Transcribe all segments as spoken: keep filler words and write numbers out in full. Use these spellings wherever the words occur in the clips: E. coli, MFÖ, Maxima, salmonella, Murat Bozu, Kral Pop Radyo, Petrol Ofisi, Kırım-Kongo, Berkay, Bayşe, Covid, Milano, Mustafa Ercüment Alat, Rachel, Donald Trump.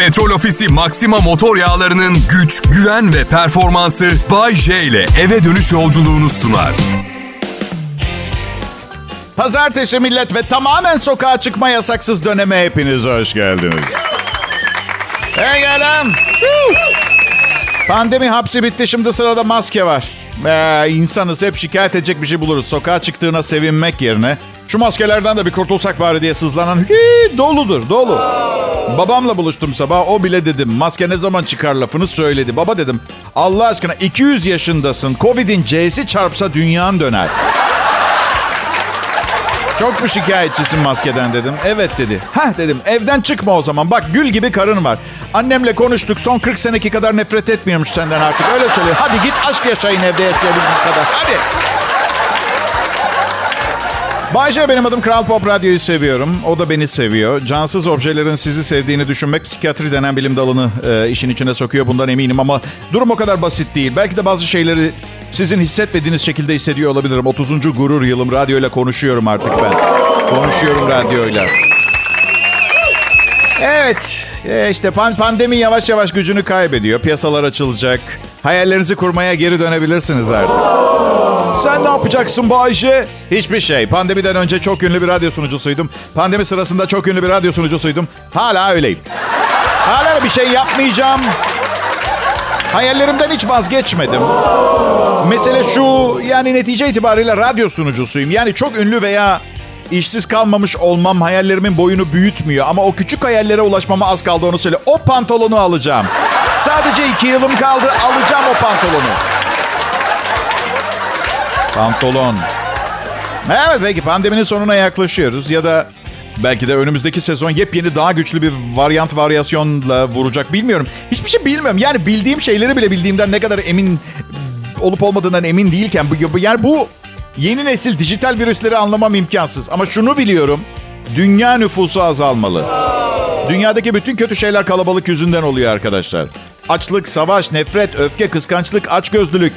Petrol Ofisi Maxima motor yağlarının güç, güven ve performansı Bay J ile eve dönüş yolculuğunu sunar. Pazartesi millet ve tamamen sokağa çıkma yasaksız döneme hepiniz hoş geldiniz. Hey gelin. Pandemi hapsi bitti, şimdi sırada maske var. Ee, insanız, hep şikayet edecek bir şey buluruz. Sokağa çıktığına sevinmek yerine şu maskelerden de bir kurtulsak bari diye sızlanan hii, doludur, dolu. Babamla buluştum sabah, o bile dedim maske ne zaman çıkar lafını söyledi. Baba dedim, Allah aşkına iki yüz yaşındasın, Covid'in C'si çarpsa dünyan döner. Çok mu şikayetçisin maskeden dedim. Evet dedi. Hah dedim, evden çıkma o zaman. Bak gül gibi karın var. Annemle konuştuk, son kırk seneki kadar nefret etmiyormuş senden artık. Öyle söylüyor. Hadi git aşk yaşayın evde etkilebildiğin kadar. Hadi. Bayşe benim adım. Kral Pop Radyo'yu seviyorum. O da beni seviyor. Cansız objelerin sizi sevdiğini düşünmek psikiyatri denen bilim dalını e, işin içine sokuyor. Bundan eminim ama durum o kadar basit değil. Belki de bazı şeyleri sizin hissetmediğiniz şekilde hissediyor olabilirim. otuzuncu gurur yılım. Radyoyla konuşuyorum artık ben. Konuşuyorum radyoyla. Evet. İşte pandemi yavaş yavaş gücünü kaybediyor. Piyasalar açılacak. Hayallerinizi kurmaya geri dönebilirsiniz artık. Sen ne yapacaksın Bayşe? Hiçbir şey. Pandemiden önce çok ünlü bir radyo sunucusuydum. Pandemi sırasında çok ünlü bir radyo sunucusuydum. Hala öyleyim. Hala bir şey yapmayacağım. Hayallerimden hiç vazgeçmedim. Mesele şu, yani netice itibariyle radyo sunucusuyum. Yani çok ünlü veya işsiz kalmamış olmam hayallerimin boyunu büyütmüyor. Ama o küçük hayallere ulaşmama az kaldı, onu söyle. O pantolonu alacağım. Sadece iki yılım kaldı, alacağım o pantolonu. Pantolon. Evet, belki pandeminin sonuna yaklaşıyoruz. Ya da belki de önümüzdeki sezon yepyeni daha güçlü bir varyant varyasyonla vuracak, bilmiyorum. Hiçbir şey bilmiyorum. Yani bildiğim şeyleri bile bildiğimden ne kadar emin olup olmadığından emin değilken, yani bu yeni nesil dijital virüsleri anlamam imkansız. Ama şunu biliyorum, dünya nüfusu azalmalı. Dünyadaki bütün kötü şeyler kalabalık yüzünden oluyor arkadaşlar. Açlık, savaş, nefret, öfke, kıskançlık, açgözlülük.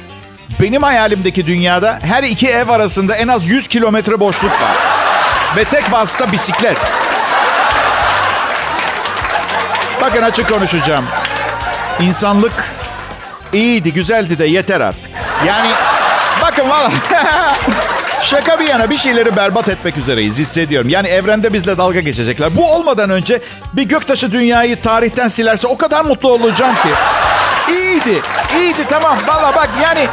Benim hayalimdeki dünyada her iki ev arasında en az yüz kilometre boşluk var. Ve tek vasıta bisiklet. Bakın açık konuşacağım. İnsanlık iyiydi, güzeldi de yeter artık. Yani bakın valla şaka bir yana bir şeyleri berbat etmek üzereyiz, hissediyorum. Yani evrende bizle dalga geçecekler. Bu olmadan önce bir göktaşı dünyayı tarihten silerse o kadar mutlu olacağım ki. İyiydi, iyiydi tamam. Valla bak yani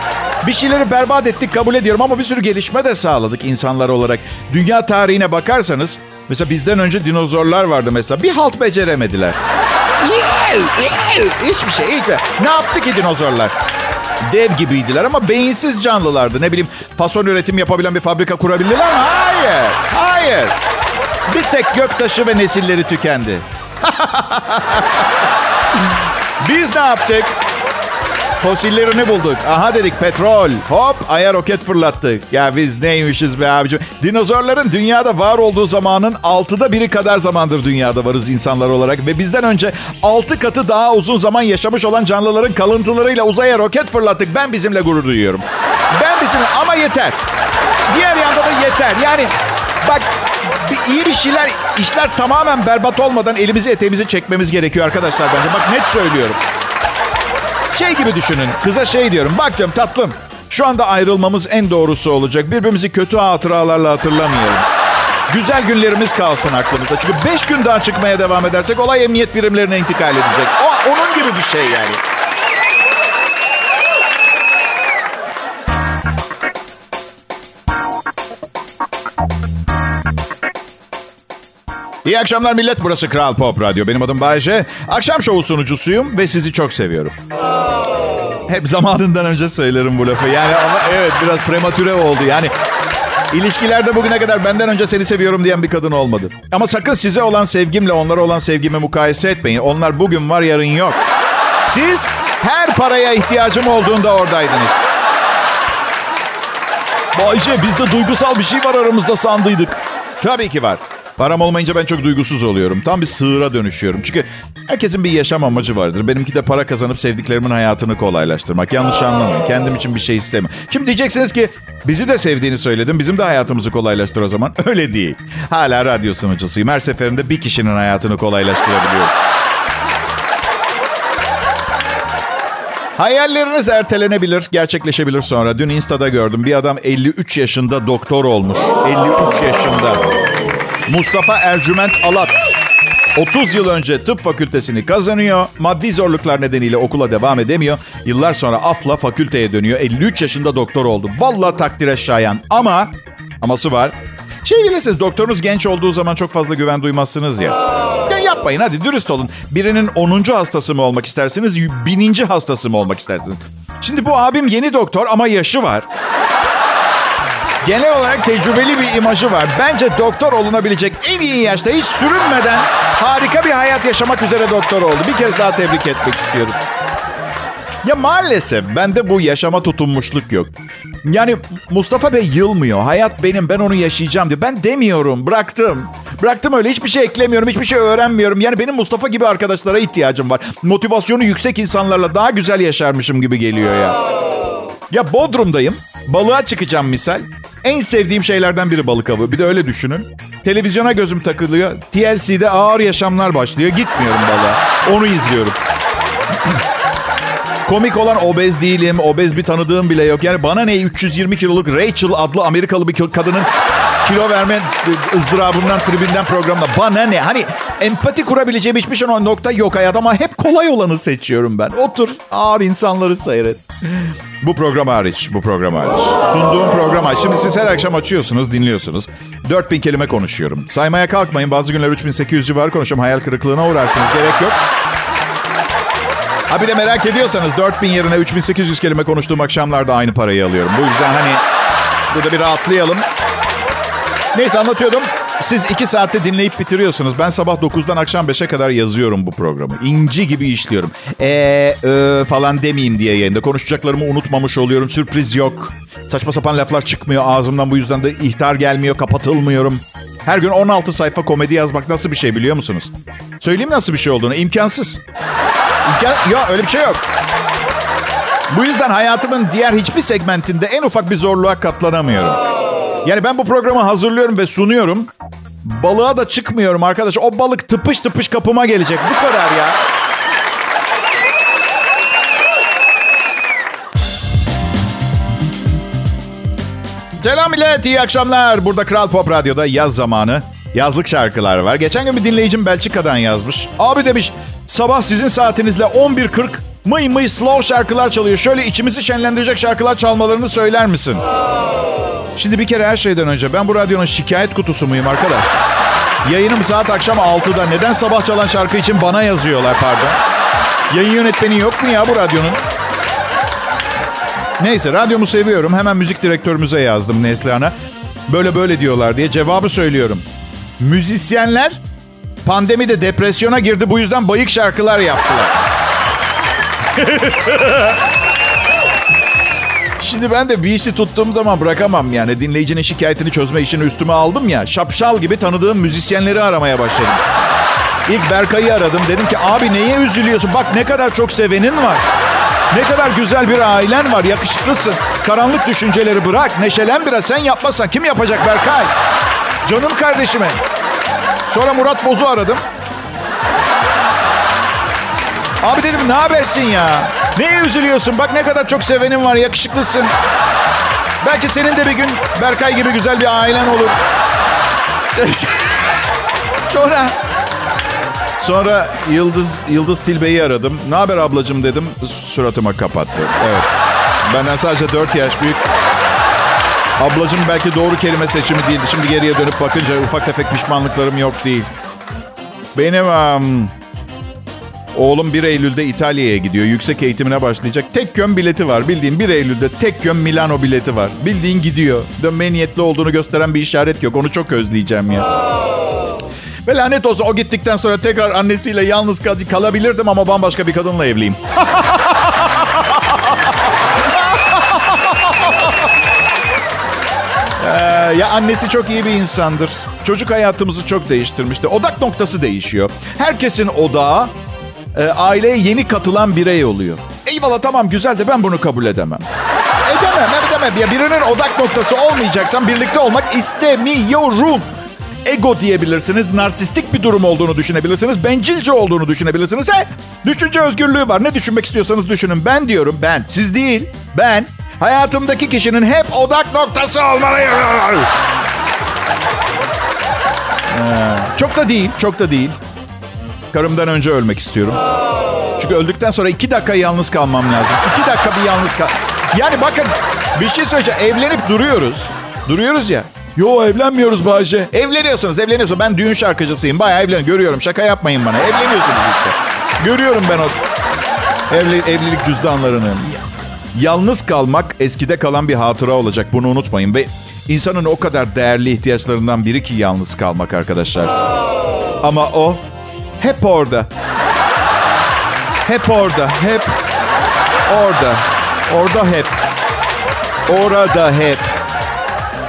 bir şeyleri berbat ettik, kabul ediyorum. Ama bir sürü gelişme de sağladık insanlar olarak. Dünya tarihine bakarsanız mesela bizden önce dinozorlar vardı mesela. Bir halt beceremediler. Hiçbir şey, hiçbir şey. Ne yaptı ki dinozorlar? Dev gibiydiler ama beyinsiz canlılardı. Ne bileyim, fason üretim yapabilen bir fabrika kurabildiler mi? Hayır, hayır. Bir tek göktaşı ve nesilleri tükendi. Biz ne yaptık? Fosillerini bulduk. Aha dedik, petrol. Hop, aya roket fırlattık. Ya biz neymişiz be abicim? Dinozorların dünyada var olduğu zamanın altıda biri kadar zamandır dünyada varız insanlar olarak. Ve bizden önce altı katı daha uzun zaman yaşamış olan canlıların kalıntılarıyla uzaya roket fırlattık. Ben bizimle gurur duyuyorum. Ben bizimle, ama yeter. Diğer yanda da yeter. Yani bak, bir, iyi bir şeyler, işler tamamen berbat olmadan elimizi eteğimizi çekmemiz gerekiyor arkadaşlar bence. Bak net söylüyorum. Şey gibi düşünün. Kıza şey diyorum. Bak diyorum, tatlım. Şu anda ayrılmamız en doğrusu olacak. Birbirimizi kötü hatıralarla hatırlamayalım. Güzel günlerimiz kalsın aklımızda. Çünkü beş gün daha çıkmaya devam edersek olay emniyet birimlerine intikal edecek. O, onun gibi bir şey yani. İyi akşamlar millet. Burası Kral Pop Radyo. Benim adım Bayece. Akşam şovu sunucusuyum ve sizi çok seviyorum. Hep zamanından önce söylerim bu lafı. Yani ama evet, biraz prematüre oldu. Yani ilişkilerde bugüne kadar benden önce seni seviyorum diyen bir kadın olmadı. Ama sakın size olan sevgimle onlara olan sevgimi mukayese etmeyin. Onlar bugün var, yarın yok. Siz her paraya ihtiyacım olduğunda oradaydınız. Bayece, bizde duygusal bir şey var aramızda sandıydık. Tabii ki var. Param olmayınca ben çok duygusuz oluyorum. Tam bir sığıra dönüşüyorum. Çünkü herkesin bir yaşam amacı vardır. Benimki de para kazanıp sevdiklerimin hayatını kolaylaştırmak. Yanlış anlamayın. Kendim için bir şey istemiyorum. Şimdi diyeceksiniz ki bizi de sevdiğini söyledin, bizim de hayatımızı kolaylaştır o zaman. Öyle değil. Hala radyo sunucusuyum. Her seferinde bir kişinin hayatını kolaylaştırabiliyorum. Hayalleriniz ertelenebilir, gerçekleşebilir sonra. Dün Insta'da gördüm. Bir adam elli üç yaşında doktor olmuş. elli üç yaşında. Mustafa Ercüment Alat. otuz yıl önce tıp fakültesini kazanıyor. Maddi zorluklar nedeniyle okula devam edemiyor. Yıllar sonra afla fakülteye dönüyor. elli üç yaşında doktor oldu. Vallahi takdire şayan. Ama, aması var. Şey bilirsiniz, doktorunuz genç olduğu zaman çok fazla güven duymazsınız ya. Ya yapmayın, hadi dürüst olun. Birinin onuncu hastası mı olmak istersiniz, bininci hastası mı olmak istersiniz? Şimdi bu abim yeni doktor ama yaşı var. Genel olarak tecrübeli bir imajı var. Bence doktor olunabilecek en iyi yaşta, hiç sürünmeden harika bir hayat yaşamak üzere doktor oldu. Bir kez daha tebrik etmek istiyorum. Ya maalesef bende bu yaşama tutunmuşluk yok. Yani Mustafa Bey yılmıyor. Hayat benim, ben onu yaşayacağım diyor. Ben demiyorum, bıraktım. Bıraktım öyle, hiçbir şey eklemiyorum, hiçbir şey öğrenmiyorum. Yani benim Mustafa gibi arkadaşlara ihtiyacım var. Motivasyonu yüksek insanlarla daha güzel yaşarmışım gibi geliyor ya. Ya Bodrum'dayım, balığa çıkacağım misal. En sevdiğim şeylerden biri balık avı. Bir de öyle düşünün. Televizyona gözüm takılıyor. T L C'de ağır yaşamlar başlıyor. Gitmiyorum balığa. Onu izliyorum. Komik olan obez değilim. Obez bir tanıdığım bile yok. Yani bana ne üç yüz yirmi kiloluk Rachel adlı Amerikalı bir kadının kilo verme ızdırabından, tribinden programda. Bana ne? Hani empati kurabileceğim hiçbir şey nokta yok hayat ama hep kolay olanı seçiyorum ben. Otur ağır insanları seyret. Bu program hariç, bu program hariç. Sunduğum program hariç. Şimdi siz her akşam açıyorsunuz, dinliyorsunuz. dört bin kelime konuşuyorum. Saymaya kalkmayın. Bazı günler üç bin sekiz yüz civarı konuşuyorum. Hayal kırıklığına uğrarsınız. Gerek yok. Ha bir de merak ediyorsanız dört bin yerine üç bin sekiz yüz kelime konuştuğum akşamlarda aynı parayı alıyorum. Bu yüzden hani burada bir rahatlayalım. Neyse, anlatıyordum. Siz iki saatte dinleyip bitiriyorsunuz. Ben sabah dokuzdan akşam beşe kadar yazıyorum bu programı. İnci gibi işliyorum. Eee e, falan demeyeyim diye yayında. Konuşacaklarımı unutmamış oluyorum. Sürpriz yok. Saçma sapan laflar çıkmıyor ağzımdan. Bu yüzden de ihtar gelmiyor. Kapatılmıyorum. Her gün on altı sayfa komedi yazmak nasıl bir şey biliyor musunuz? Söyleyeyim nasıl bir şey olduğunu. İmkansız. İmkan... Yok öyle bir şey yok. Bu yüzden hayatımın diğer hiçbir segmentinde en ufak bir zorluğa katlanamıyorum. Yani ben bu programı hazırlıyorum ve sunuyorum. Balığa da çıkmıyorum arkadaş. O balık tıpış tıpış kapıma gelecek. Bu kadar ya. Selam millet, iyi akşamlar. Burada Kral Pop Radyo'da yaz zamanı. Yazlık şarkılar var. Geçen gün bir dinleyicim Belçika'dan yazmış. Abi demiş, sabah sizin saatinizle on bir kırk mıy mıy slow şarkılar çalıyor. Şöyle içimizi şenlendirecek şarkılar çalmalarını söyler misin? Şimdi bir kere her şeyden önce ben bu radyonun şikayet kutusu muyum arkadaş? Yayınım saat akşam altıda. Neden sabah çalan şarkı için bana yazıyorlar pardon? Yayın yönetmeni yok mu ya bu radyonun? Neyse, radyomu seviyorum. Hemen müzik direktörümüze yazdım, Neslihan'a. Böyle böyle diyorlar diye cevabı söylüyorum. Müzisyenler pandemide depresyona girdi. Bu yüzden bayık şarkılar yaptılar. Şimdi ben de bir işi tuttuğum zaman bırakamam yani. Dinleyicinin şikayetini çözme işini üstüme aldım ya. Şapşal gibi tanıdığım müzisyenleri aramaya başladım. İlk Berkay'ı aradım. Dedim ki abi neye üzülüyorsun? Bak ne kadar çok sevenin var. Ne kadar güzel bir ailen var. Yakışıklısın. Karanlık düşünceleri bırak. Neşelen biraz. Sen yapmazsan kim yapacak Berkay? Canım kardeşime. Sonra Murat Bozu aradım. Abi dedim ne habersin ya? Neye üzülüyorsun? Bak ne kadar çok sevenin var, yakışıklısın. Belki senin de bir gün Berkay gibi güzel bir ailen olur. Sonra sonra Yıldız Yıldız Tilbe'yi aradım. Ne haber ablacığım dedim. Suratıma kapattı. Evet. Benden sadece dört yaş büyük. Ablacığım belki doğru kelime seçimi değildi. Şimdi geriye dönüp bakınca ufak tefek pişmanlıklarım yok değil. Benim um... oğlum bir Eylül'de İtalya'ya gidiyor. Yüksek eğitimine başlayacak. Tek yön bileti var. Bildiğin bir Eylül'de tek yön Milano bileti var. Bildiğin gidiyor. Dönmeye niyetli olduğunu gösteren bir işaret yok. Onu çok özleyeceğim ya. Ve lanet olsun o gittikten sonra tekrar annesiyle yalnız kal- kalabilirdim ama bambaşka bir kadınla evliyim. Ee, ya annesi çok iyi bir insandır. Çocuk hayatımızı çok değiştirmişti. Odak noktası değişiyor. Herkesin odağı aileye yeni katılan birey oluyor. Eyvallah tamam güzel de ben bunu kabul edemem. Edemem, edemem. Ya birinin odak noktası olmayacaksan birlikte olmak istemiyorum. Ego diyebilirsiniz, narsistik bir durum olduğunu düşünebilirsiniz, bencilce olduğunu düşünebilirsiniz. He, Düşünce özgürlüğü var. Ne düşünmek istiyorsanız düşünün. Ben diyorum ben. Siz değil. Ben. Hayatımdaki kişinin hep odak noktası olmalıyım. Ee, çok da değil. Çok da değil. Karımdan önce ölmek istiyorum. Çünkü öldükten sonra iki dakika yalnız kalmam lazım. İki dakika bir yalnız kal... Yani bakın bir şey söyleyeceğim. Evlenip duruyoruz. Duruyoruz ya. Yo evlenmiyoruz Bahçe. Evleniyorsunuz, evleniyorsunuz. Ben düğün şarkıcısıyım. Bayağı evlen. Görüyorum. Şaka yapmayın bana. Evleniyorsunuz işte. Görüyorum ben o evli, evlilik cüzdanlarını. Yalnız kalmak eskide kalan bir hatıra olacak. Bunu unutmayın. Ve insanın o kadar değerli ihtiyaçlarından biri ki yalnız kalmak arkadaşlar. Ama o hep orada. Hep orada. Hep orada. Orada hep. Orada hep.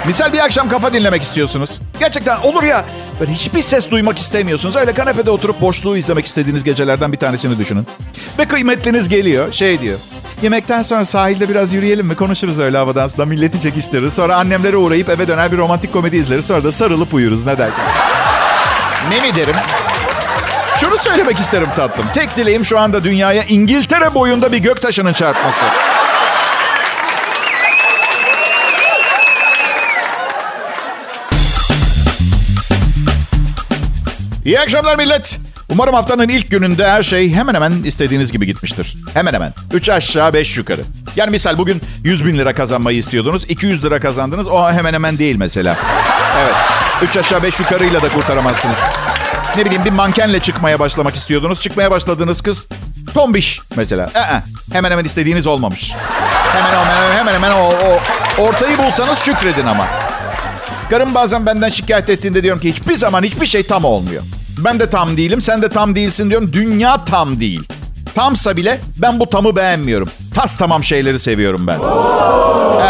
Misal bir akşam kafa dinlemek istiyorsunuz. Gerçekten olur ya. Böyle hiçbir ses duymak istemiyorsunuz. Öyle kanepede oturup boşluğu izlemek istediğiniz gecelerden bir tanesini düşünün. Ve kıymetliniz geliyor. Şey diyor. Yemekten sonra sahilde biraz yürüyelim mi? Konuşuruz öyle havadan sonra. Milleti çekiştiririz. Sonra annemlere uğrayıp eve döner bir romantik komedi izleriz. Sonra da sarılıp uyuruz. Ne dersin? Ne mi derim? Şunu söylemek isterim tatlım. Tek dileğim şu anda dünyaya İngiltere boyunda bir göktaşının çarpması. İyi akşamlar millet. Umarım haftanın ilk gününde her şey hemen hemen istediğiniz gibi gitmiştir. Hemen hemen. Üç aşağı beş yukarı. Yani misal bugün yüz bin lira kazanmayı istiyordunuz. iki yüz lira kazandınız. O hemen hemen değil mesela. Evet. Üç aşağı beş yukarıyla da kurtaramazsınız. Ne bileyim bir mankenle çıkmaya başlamak istiyordunuz. Çıkmaya başladığınız kız tombiş mesela. E-e. Hemen hemen istediğiniz olmamış. Hemen hemen hemen hemen o, o. Ortayı bulsanız şükredin ama. Karım bazen benden şikayet ettiğinde diyorum ki hiçbir zaman hiçbir şey tam olmuyor. Ben de tam değilim, sen de tam değilsin diyorum. Dünya tam değil. Tamsa bile ben bu tamı beğenmiyorum. Tas tamam şeyleri seviyorum ben.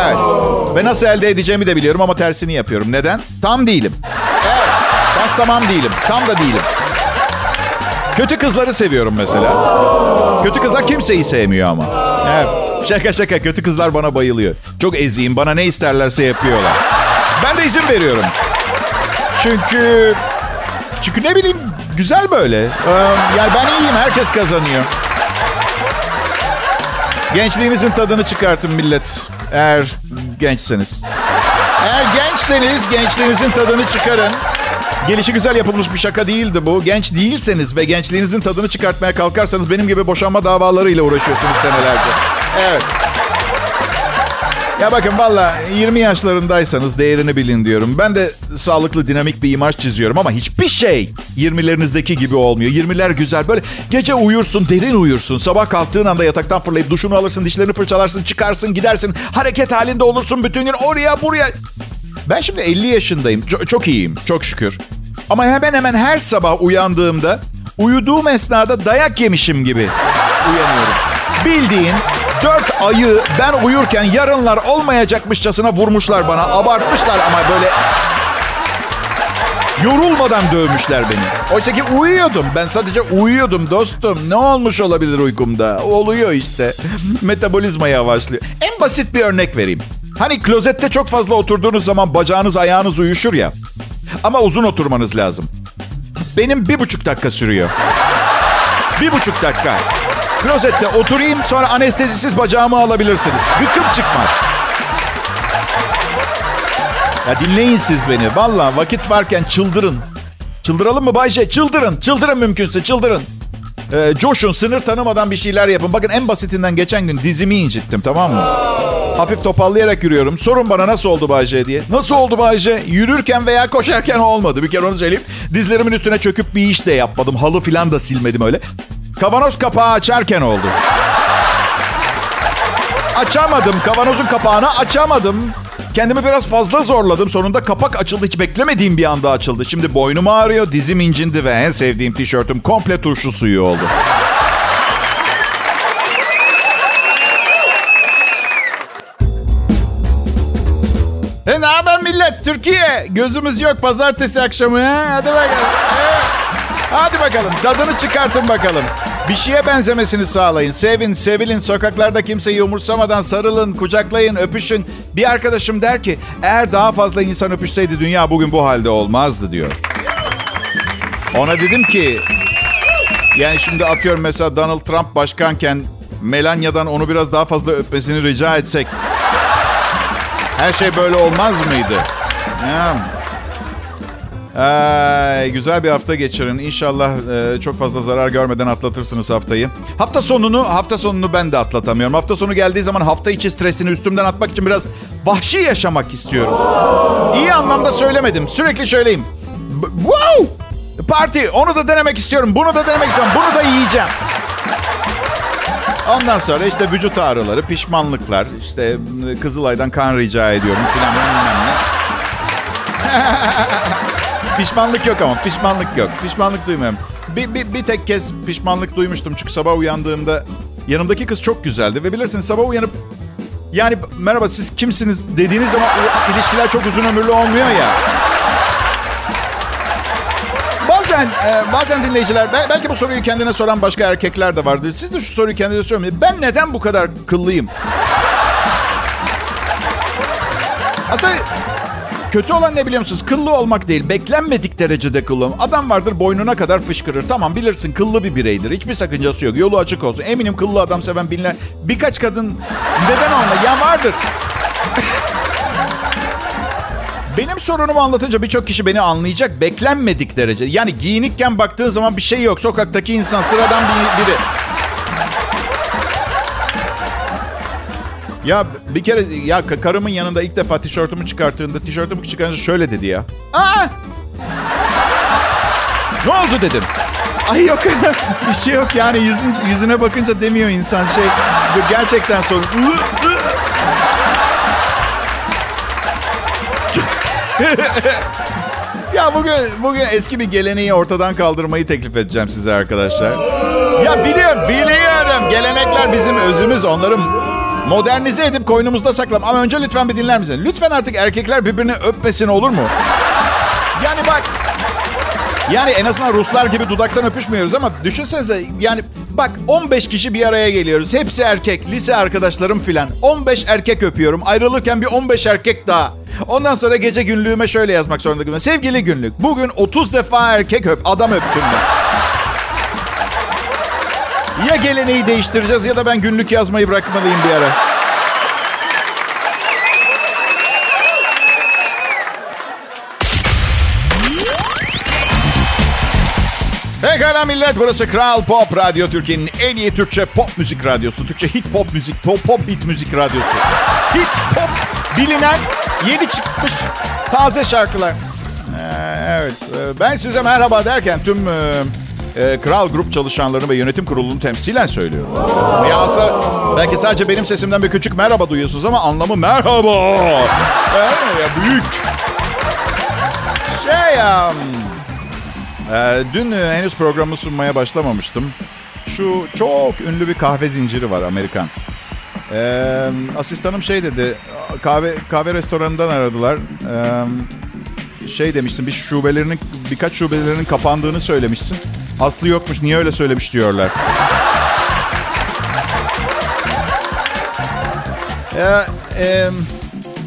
Evet. Ve nasıl elde edeceğimi de biliyorum ama tersini yapıyorum. Neden? Tam değilim. Evet. Tas tamam değilim. Tam da değilim. Kötü kızları seviyorum mesela. Kötü kızlar kimseyi sevmiyor ama. Evet. Şaka şaka kötü kızlar bana bayılıyor. Çok eziyim. Bana ne isterlerse yapıyorlar. Ben de izin veriyorum. Çünkü... Çünkü ne bileyim güzel böyle. Ee, yani ben iyiyim. Herkes kazanıyor. Gençliğinizin tadını çıkartın millet. Eğer gençseniz. Eğer gençseniz gençliğinizin tadını çıkarın. Gelişi güzel yapılmış bir şaka değildi bu. Genç değilseniz ve gençliğinizin tadını çıkartmaya kalkarsanız benim gibi boşanma davalarıyla uğraşıyorsunuz senelerce. Evet. Ya bakın valla yirmi yaşlarındaysanız değerini bilin diyorum. Ben de sağlıklı dinamik bir imaj çiziyorum ama hiçbir şey yirmilerinizdeki gibi olmuyor. yirmiler güzel böyle gece uyursun, derin uyursun. Sabah kalktığın anda yataktan fırlayıp duşunu alırsın, dişlerini fırçalarsın, çıkarsın, gidersin. Hareket halinde olursun bütün gün oraya buraya. Ben şimdi elli yaşındayım. Çok, çok iyiyim, çok şükür. Ama hemen hemen her sabah uyandığımda uyuduğum esnada dayak yemişim gibi uyanıyorum. Bildiğin... Dört ayı ben uyurken yarınlar olmayacakmışçasına vurmuşlar bana. Abartmışlar ama böyle yorulmadan dövmüşler beni. Oysa ki uyuyordum. Ben sadece uyuyordum dostum. Ne olmuş olabilir uykumda? Oluyor işte. Metabolizma yavaşlıyor. En basit bir örnek vereyim. Hani klozette çok fazla oturduğunuz zaman bacağınız ayağınız uyuşur ya. Ama uzun oturmanız lazım. Benim bir buçuk dakika sürüyor. Bir buçuk dakika. Klozette oturayım sonra anestezisiz bacağımı alabilirsiniz. Gıkım çıkmaz. Ya dinleyin siz beni. Vallahi vakit varken çıldırın. Çıldıralım mı Bayşe? Çıldırın. Çıldırın mümkünse çıldırın. Ee, coşun sınır tanımadan bir şeyler yapın. Bakın en basitinden geçen gün dizimi incittim tamam mı? Hafif topallayarak yürüyorum. Sorun bana nasıl oldu Bayşe diye. Nasıl oldu Bayşe? Yürürken veya koşarken olmadı. Bir kere onu söyleyeyim. Dizlerimin üstüne çöküp bir iş de yapmadım. Halı falan da silmedim öyle. Kavanoz kapağı açarken oldu. Açamadım. Kavanozun kapağını açamadım. Kendimi biraz fazla zorladım. Sonunda kapak açıldı. Hiç beklemediğim bir anda açıldı. Şimdi boynum ağrıyor, dizim incindi ve en sevdiğim tişörtüm komple turşu suyu oldu. E ne haber millet? Türkiye. Gözümüz yok pazartesi akşamı. He? Hadi bakalım. Hadi bakalım. Tadını çıkartın bakalım. Bir şeye benzemesini sağlayın. Sevin, sevilin. Sokaklarda kimseyi umursamadan sarılın, kucaklayın, öpüşün. Bir arkadaşım der ki, eğer daha fazla insan öpüşseydi dünya bugün bu halde olmazdı diyor. Ona dedim ki, Yani şimdi atıyorum mesela Donald Trump başkanken Melania'dan onu biraz daha fazla öpmesini rica etsek her şey böyle olmaz mıydı? Ya. Ee, güzel bir hafta geçirin. İnşallah e, çok fazla zarar görmeden atlatırsınız haftayı. Hafta sonunu, hafta sonunu ben de atlatamıyorum. Hafta sonu geldiği zaman hafta içi stresini üstümden atmak için biraz vahşi yaşamak istiyorum. İyi anlamda söylemedim. Sürekli söyleyeyim. Wow! Parti. Onu da denemek istiyorum. Bunu da denemek istiyorum. Bunu da yiyeceğim. Ondan sonra işte vücut ağrıları, pişmanlıklar, işte Kızılay'dan kan rica ediyorum filan bilmem ne. Pişmanlık yok ama, pişmanlık yok. Pişmanlık duymuyorum. Bir, bir, bir tek kez pişmanlık duymuştum çünkü sabah uyandığımda yanımdaki kız çok güzeldi. Ve bilirsiniz sabah uyanıp yani merhaba siz kimsiniz dediğiniz zaman ilişkiler çok uzun ömürlü olmuyor ya. Bazen, bazen dinleyiciler, belki bu soruyu kendine soran başka erkekler de vardır. Siz de şu soruyu kendinize sormayın. Ben neden bu kadar kıllıyım? Aslında kötü olan ne biliyor musunuz? Kıllı olmak değil, beklenmedik derecede kıllı. Adam vardır boynuna kadar fışkırır. Tamam bilirsin kıllı bir bireydir. Hiçbir sakıncası yok. Yolu açık olsun. Eminim kıllı adam seven binler... Birkaç kadın neden olma? Ya vardır. Benim sorunumu anlatınca birçok kişi beni anlayacak beklenmedik derece. Yani giyinikken baktığın zaman bir şey yok. Sokaktaki insan sıradan bir, biri. Ya bir kere ya karımın yanında ilk defa tişörtümü çıkarttığında tişörtümü çıkarınca şöyle dedi ya. Aa! Ne oldu dedim. Ay yok bir şey yok yani yüzün, yüzüne bakınca demiyor insan şey. Gerçekten sorun. Ya bugün bugün eski bir geleneği ortadan kaldırmayı teklif edeceğim size arkadaşlar. Ya biliyorum, biliyorum. Gelenekler bizim özümüz. Onları modernize edip koynumuzda saklam. Ama önce lütfen bir dinler misiniz? Lütfen artık erkekler birbirini öpmesin olur mu? Yani bak. Yani en azından Ruslar gibi dudaktan öpüşmüyoruz ama düşünsenize yani bak on beş kişi bir araya geliyoruz. Hepsi erkek, lise arkadaşlarım filan. on beş erkek öpüyorum. Ayrılırken bir on beş erkek daha. Ondan sonra gece günlüğüme şöyle yazmak zorunda kalıyorum. Sevgili günlük, bugün otuz defa erkek öp, adam öptüm ben. Ya geleneği değiştireceğiz ya da ben günlük yazmayı bırakmalıyım bir ara. Pekala millet, burası Kral Pop Radyo, Türkiye'nin en iyi Türkçe pop müzik radyosu. Türkçe hit pop müzik, pop, pop hit müzik radyosu. Hit pop, bilinen, yeni çıkmış taze şarkılar. Ee, evet, ben size merhaba derken tüm e, Kral Grup çalışanlarını ve yönetim kurulunu temsilen söylüyorum. Ya aslında belki sadece benim sesimden bir küçük merhaba duyuyorsunuz ama anlamı merhaba. Ee, ya büyük. Şey ya... Ee, dün e, henüz programı sunmaya başlamamıştım. Şu çok ünlü bir kahve zinciri var Amerikan. Ee, asistanım şey dedi, kahve kahve restoranından aradılar. Ee, şey demiştim, bir şubelerinin birkaç şubelerinin kapandığını söylemişsin. Aslı yokmuş, niye öyle söylemiş diyorlar. Ee, e,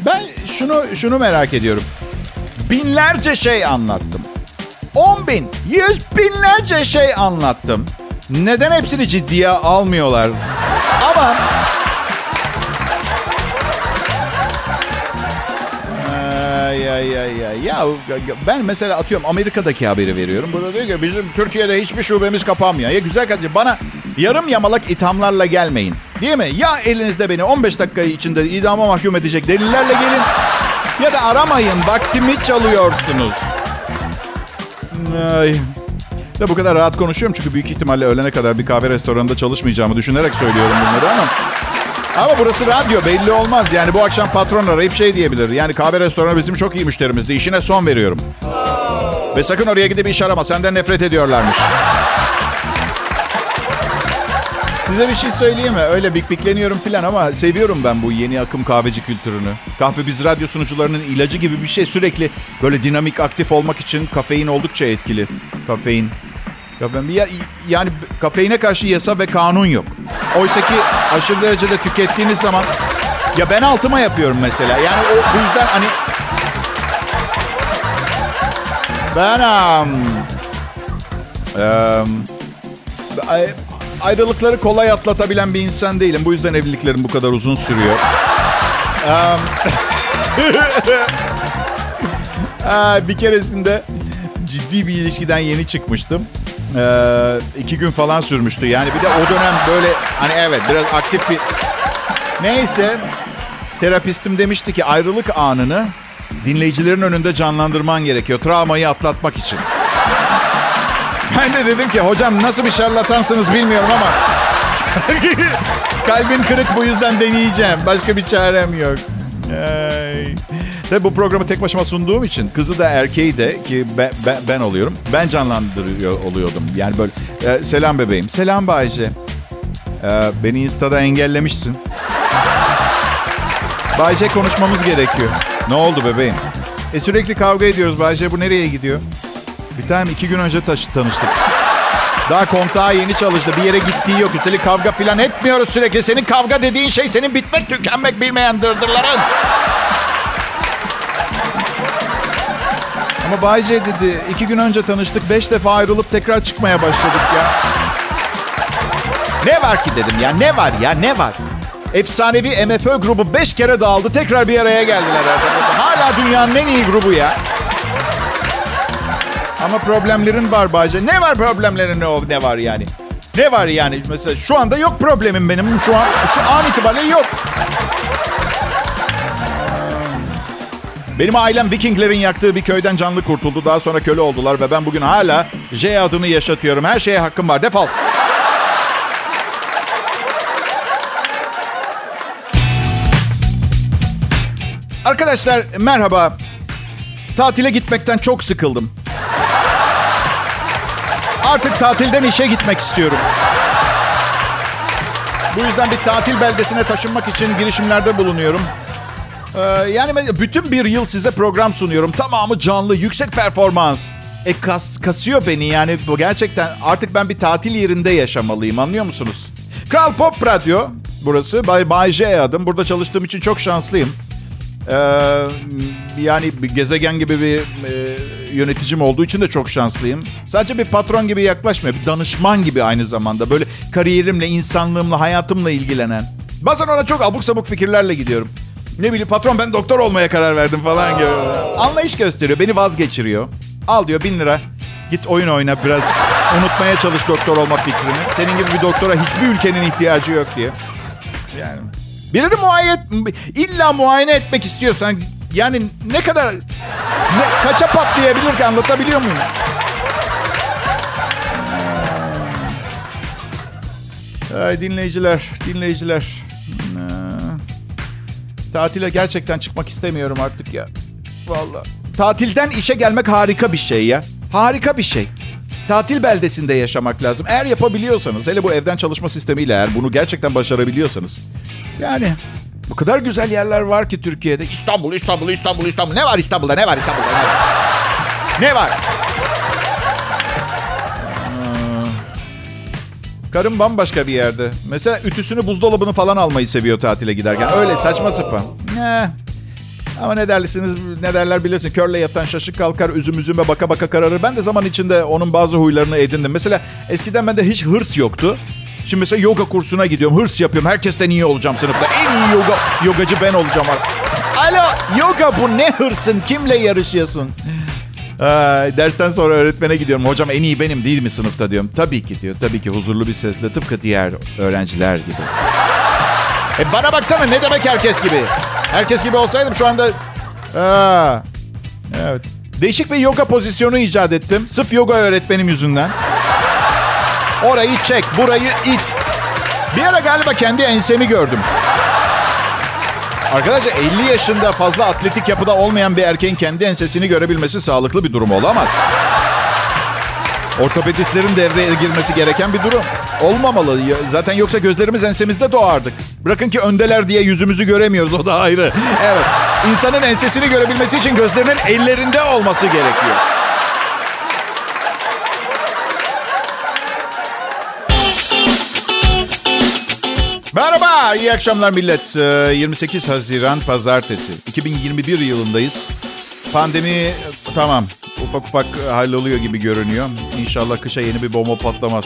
ben şunu şunu merak ediyorum. Binlerce şey anlattım. On bin, yüz binlerce şey anlattım. Neden hepsini ciddiye almıyorlar? Ama... Ay, ay, ay, ay. Ya ben mesela atıyorum Amerika'daki haberi veriyorum. Burada diyor ki bizim Türkiye'de hiçbir şubemiz kapanmıyor. Ya güzel kardeşim bana yarım yamalak ithamlarla gelmeyin. Değil mi? Ya elinizde beni on beş dakika içinde idama mahkum edecek delillerle gelin. Ya da aramayın, vaktimi çalıyorsunuz. Ay. Ya bu kadar rahat konuşuyorum çünkü büyük ihtimalle öğlene kadar bir kahve restoranında çalışmayacağımı düşünerek söylüyorum bunları ama ama burası radyo belli olmaz yani bu akşam patron arayıp şey diyebilir yani kahve restoranı bizim çok iyi müşterimizdi işine son veriyorum ve sakın oraya gidip iş arama senden nefret ediyorlarmış. Size bir şey söyleyeyim mi? Öyle bikbikleniyorum filan ama seviyorum ben bu yeni akım kahveci kültürünü. Kahve biz radyo sunucularının ilacı gibi bir şey. Sürekli böyle dinamik aktif olmak için kafein oldukça etkili. Kafein. Kafein. Ya, yani kafeine karşı yasa ve kanun yok. Oysa ki aşırı derecede tükettiğiniz zaman... Ya ben altıma yapıyorum mesela. Yani o bu yüzden hani... Ben... Um, um, Ayrılıkları kolay atlatabilen bir insan değilim. Bu yüzden evliliklerim bu kadar uzun sürüyor. Bir keresinde ciddi bir ilişkiden yeni çıkmıştım. Ee, iki gün falan sürmüştü. Yani bir de o dönem böyle hani evet biraz aktif bir... Neyse terapistim demişti ki ayrılık anını dinleyicilerin önünde canlandırman gerekiyor. Travmayı atlatmak için. Ben de dedim ki hocam nasıl bir şarlatansınız bilmiyorum ama kalbim kırık bu yüzden deneyeceğim. Başka bir çarem yok. Ay. Tabii bu programı tek başıma sunduğum için kızı da erkeği de ki ben, ben, ben oluyorum. Ben canlandırıyor oluyordum. Yani böyle e, selam bebeğim. Selam Bayce. E, beni Insta'da engellemişsin. Bayce konuşmamız gerekiyor. Ne oldu bebeğim? E sürekli kavga ediyoruz Bayce. Bu nereye gidiyor? Bir tanem iki gün önce taş- tanıştık. Daha kontağa yeni çalıştı. Bir yere gittiği yok. Üstelik kavga falan etmiyoruz sürekli. Senin kavga dediğin şey senin bitmek tükenmek bilmeyen dırdırların. Ama Bayce dedi iki gün önce tanıştık. Beş defa ayrılıp tekrar çıkmaya başladık ya. Ne var ki dedim ya. Ne var ya ne var? Efsanevi M F Ö grubu beş kere dağıldı. Tekrar bir araya geldiler herhalde. Hala dünyanın en iyi grubu ya. Ama problemlerin var Bayce. Ne var problemlerin ne, ne var yani? Ne var yani? Mesela şu anda yok problemim benim. Şu an şu an itibariyle yok. Benim ailem Vikinglerin yaktığı bir köyden canlı kurtuldu. Daha sonra köle oldular ve ben bugün hala J adını yaşatıyorum. Her şeye hakkım var. Defol. Arkadaşlar merhaba. Tatile gitmekten çok sıkıldım. Artık tatilden işe gitmek istiyorum. Bu yüzden bir tatil beldesine taşınmak için girişimlerde bulunuyorum. Ee, yani bütün bir yıl size program sunuyorum. Tamamı canlı, yüksek performans. E kas, kasıyor beni yani. Bu gerçekten artık ben bir tatil yerinde yaşamalıyım anlıyor musunuz? Kral Pop Radyo burası. Bay, Bay J adım. Burada çalıştığım için çok şanslıyım. Ee, yani bir gezegen gibi bir... E, yöneticim olduğu için de çok şanslıyım. Sadece bir patron gibi yaklaşmıyor. Bir danışman gibi aynı zamanda. Böyle kariyerimle, insanlığımla, hayatımla ilgilenen. Bazen ona çok abuk sabuk fikirlerle gidiyorum. Ne bileyim patron ben doktor olmaya karar verdim falan gibi. Anlayış gösteriyor. Beni vazgeçiriyor. Al diyor bin lira. Git oyun oyna biraz. Unutmaya çalış doktor olma fikrini. Senin gibi bir doktora hiçbir ülkenin ihtiyacı yok diye. Yani. Birini muayene... İlla muayene etmek istiyorsan... Yani ne kadar... Ne, kaça patlayabilir ki anlatabiliyor muyum? Ay dinleyiciler, dinleyiciler. Tatile gerçekten çıkmak istemiyorum artık ya. Vallahi. Tatilden işe gelmek harika bir şey ya. Harika bir şey. Tatil beldesinde yaşamak lazım. Eğer yapabiliyorsanız, hele bu evden çalışma sistemiyle eğer bunu gerçekten başarabiliyorsanız. Yani... Bu kadar güzel yerler var ki Türkiye'de. İstanbul, İstanbul, İstanbul, İstanbul. Ne var İstanbul'da? Ne var İstanbul'da? Ne var? Ne var? Ee, karım bambaşka bir yerde. Mesela ütüsünü, buzdolabını falan almayı seviyor tatile giderken. Öyle saçma sapan. Ne? Ama ne dersiniz? Ne derler bilirsin. Körle yatan şaşık kalkar, üzüm üzüme baka baka kararır. Ben de zaman içinde onun bazı huylarını edindim. Mesela eskiden bende hiç hırs yoktu. Şimdi mesela yoga kursuna gidiyorum. Hırs yapıyorum. Herkesten iyi olacağım sınıfta. En iyi yoga yogacı ben olacağım. Alo yoga bu ne hırsın? Kimle yarışıyorsun? Ee, dersten sonra öğretmene gidiyorum. Hocam en iyi benim değil mi sınıfta diyorum. Tabii ki diyor. Tabii ki huzurlu bir sesle tıpkı diğer öğrenciler gibi. E bana baksana ne demek herkes gibi? Herkes gibi olsaydım şu anda... Aa, evet. Değişik bir yoga pozisyonu icat ettim. Sırf yoga öğretmenim yüzünden. Orayı çek, burayı it. Bir ara galiba kendi ensemi gördüm. Arkadaşlar elli yaşında fazla atletik yapıda olmayan bir erkeğin kendi ensesini görebilmesi sağlıklı bir durum olamaz. Ortopedistlerin devreye girmesi gereken bir durum. Olmamalı. Zaten yoksa gözlerimiz ensemizde doğardık. Bırakın ki öndeler diye yüzümüzü göremiyoruz. O da ayrı. Evet. İnsanın ensesini görebilmesi için gözlerinin ellerinde olması gerekiyor. Merhaba, iyi akşamlar millet. yirmi sekiz Haziran Pazartesi. iki bin yirmi bir yılındayız. Pandemi tamam, ufak ufak halloluyor gibi görünüyor. İnşallah kışa yeni bir bomba patlamaz.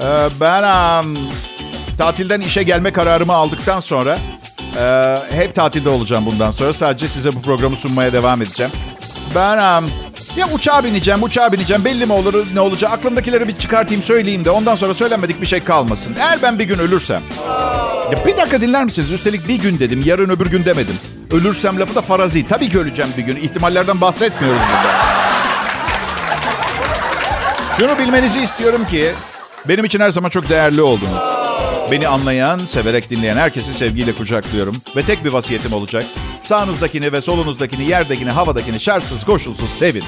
Ee, ben um, tatilden işe gelme kararımı aldıktan sonra e, hep tatilde olacağım bundan sonra. Sadece size bu programı sunmaya devam edeceğim. Ben um, ya uçağa bineceğim, uçağa bineceğim. Belli mi olur, ne olacak? Aklımdakileri bir çıkartayım, söyleyeyim de ondan sonra söylenmedik bir şey kalmasın. Eğer ben bir gün ölürsem... Ya bir dakika dinler misiniz? Üstelik bir gün dedim, yarın öbür gün demedim. Ölürsem lafı da farazi. Tabii ki öleceğim bir gün. İhtimallerden bahsetmiyoruz burada. Şunu bilmenizi istiyorum ki benim için her zaman çok değerli oldunuz. Beni anlayan, severek dinleyen herkesi sevgiyle kucaklıyorum. Ve tek bir vasiyetim olacak. Sağınızdakini ve solunuzdakini, yerdekini, havadakini şartsız, koşulsuz sevin.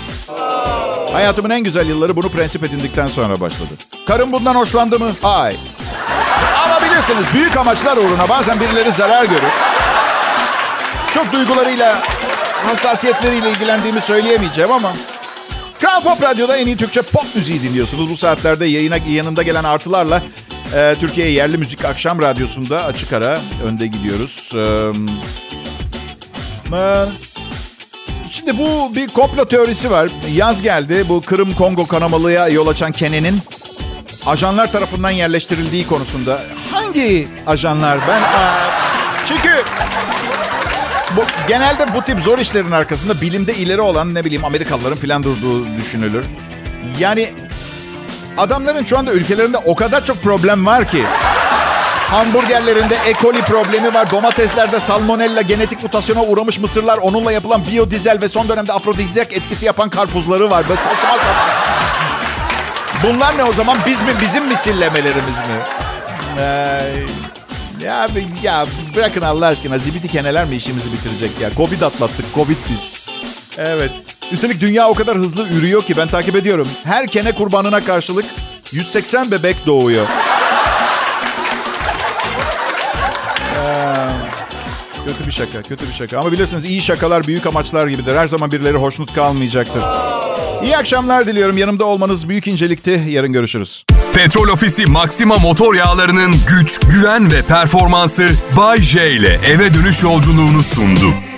Hayatımın en güzel yılları bunu prensip edindikten sonra başladı. Karım bundan hoşlandı mı? Hayır. Ama bilirsiniz büyük amaçlar uğruna bazen birileri zarar görür. Çok duygularıyla, hassasiyetleriyle ilgilendiğimi söyleyemeyeceğim ama... Kral Pop Radyo'da en iyi Türkçe pop müziği dinliyorsunuz. Bu saatlerde yayına yanında gelen artılarla e, Türkiye Yerli Müzik Akşam Radyosu'nda açık ara önde gidiyoruz. Ee, şimdi bu bir komplo teorisi var. Yaz geldi. Bu Kırım-Kongo kanamalıya yol açan Kene'nin ajanlar tarafından yerleştirildiği konusunda. Hangi ajanlar? Ben e, çünkü... Bu, genelde bu tip zor işlerin arkasında bilimde ileri olan ne bileyim Amerikalıların falan durduğu düşünülür. Yani adamların şu anda ülkelerinde o kadar çok problem var ki. Hamburgerlerinde E. coli problemi var. Domateslerde salmonella, genetik mutasyona uğramış mısırlar, onunla yapılan biyodizel ve son dönemde afrodizyak etkisi yapan karpuzları var. Böyle saçma sapan. Bunlar ne o zaman? Biz mi, bizim misillemelerimiz mi? Eee... Ya, ya bırakın Allah aşkına. Zibidi keneler mi işimizi bitirecek ya? Covid atlattık. Covid biz. Evet. Üstelik dünya o kadar hızlı ürüyor ki ben takip ediyorum. Her kene kurbanına karşılık yüz seksen bebek doğuyor. ee, kötü bir şaka. Kötü bir şaka. Ama bilirsiniz iyi şakalar büyük amaçlar gibidir. Her zaman birileri hoşnut kalmayacaktır. İyi akşamlar diliyorum. Yanımda olmanız büyük incelikti. Yarın görüşürüz. Petrol Ofisi Maxima motor yağlarının güç, güven ve performansı Bay J ile eve dönüş yolculuğunu sundu.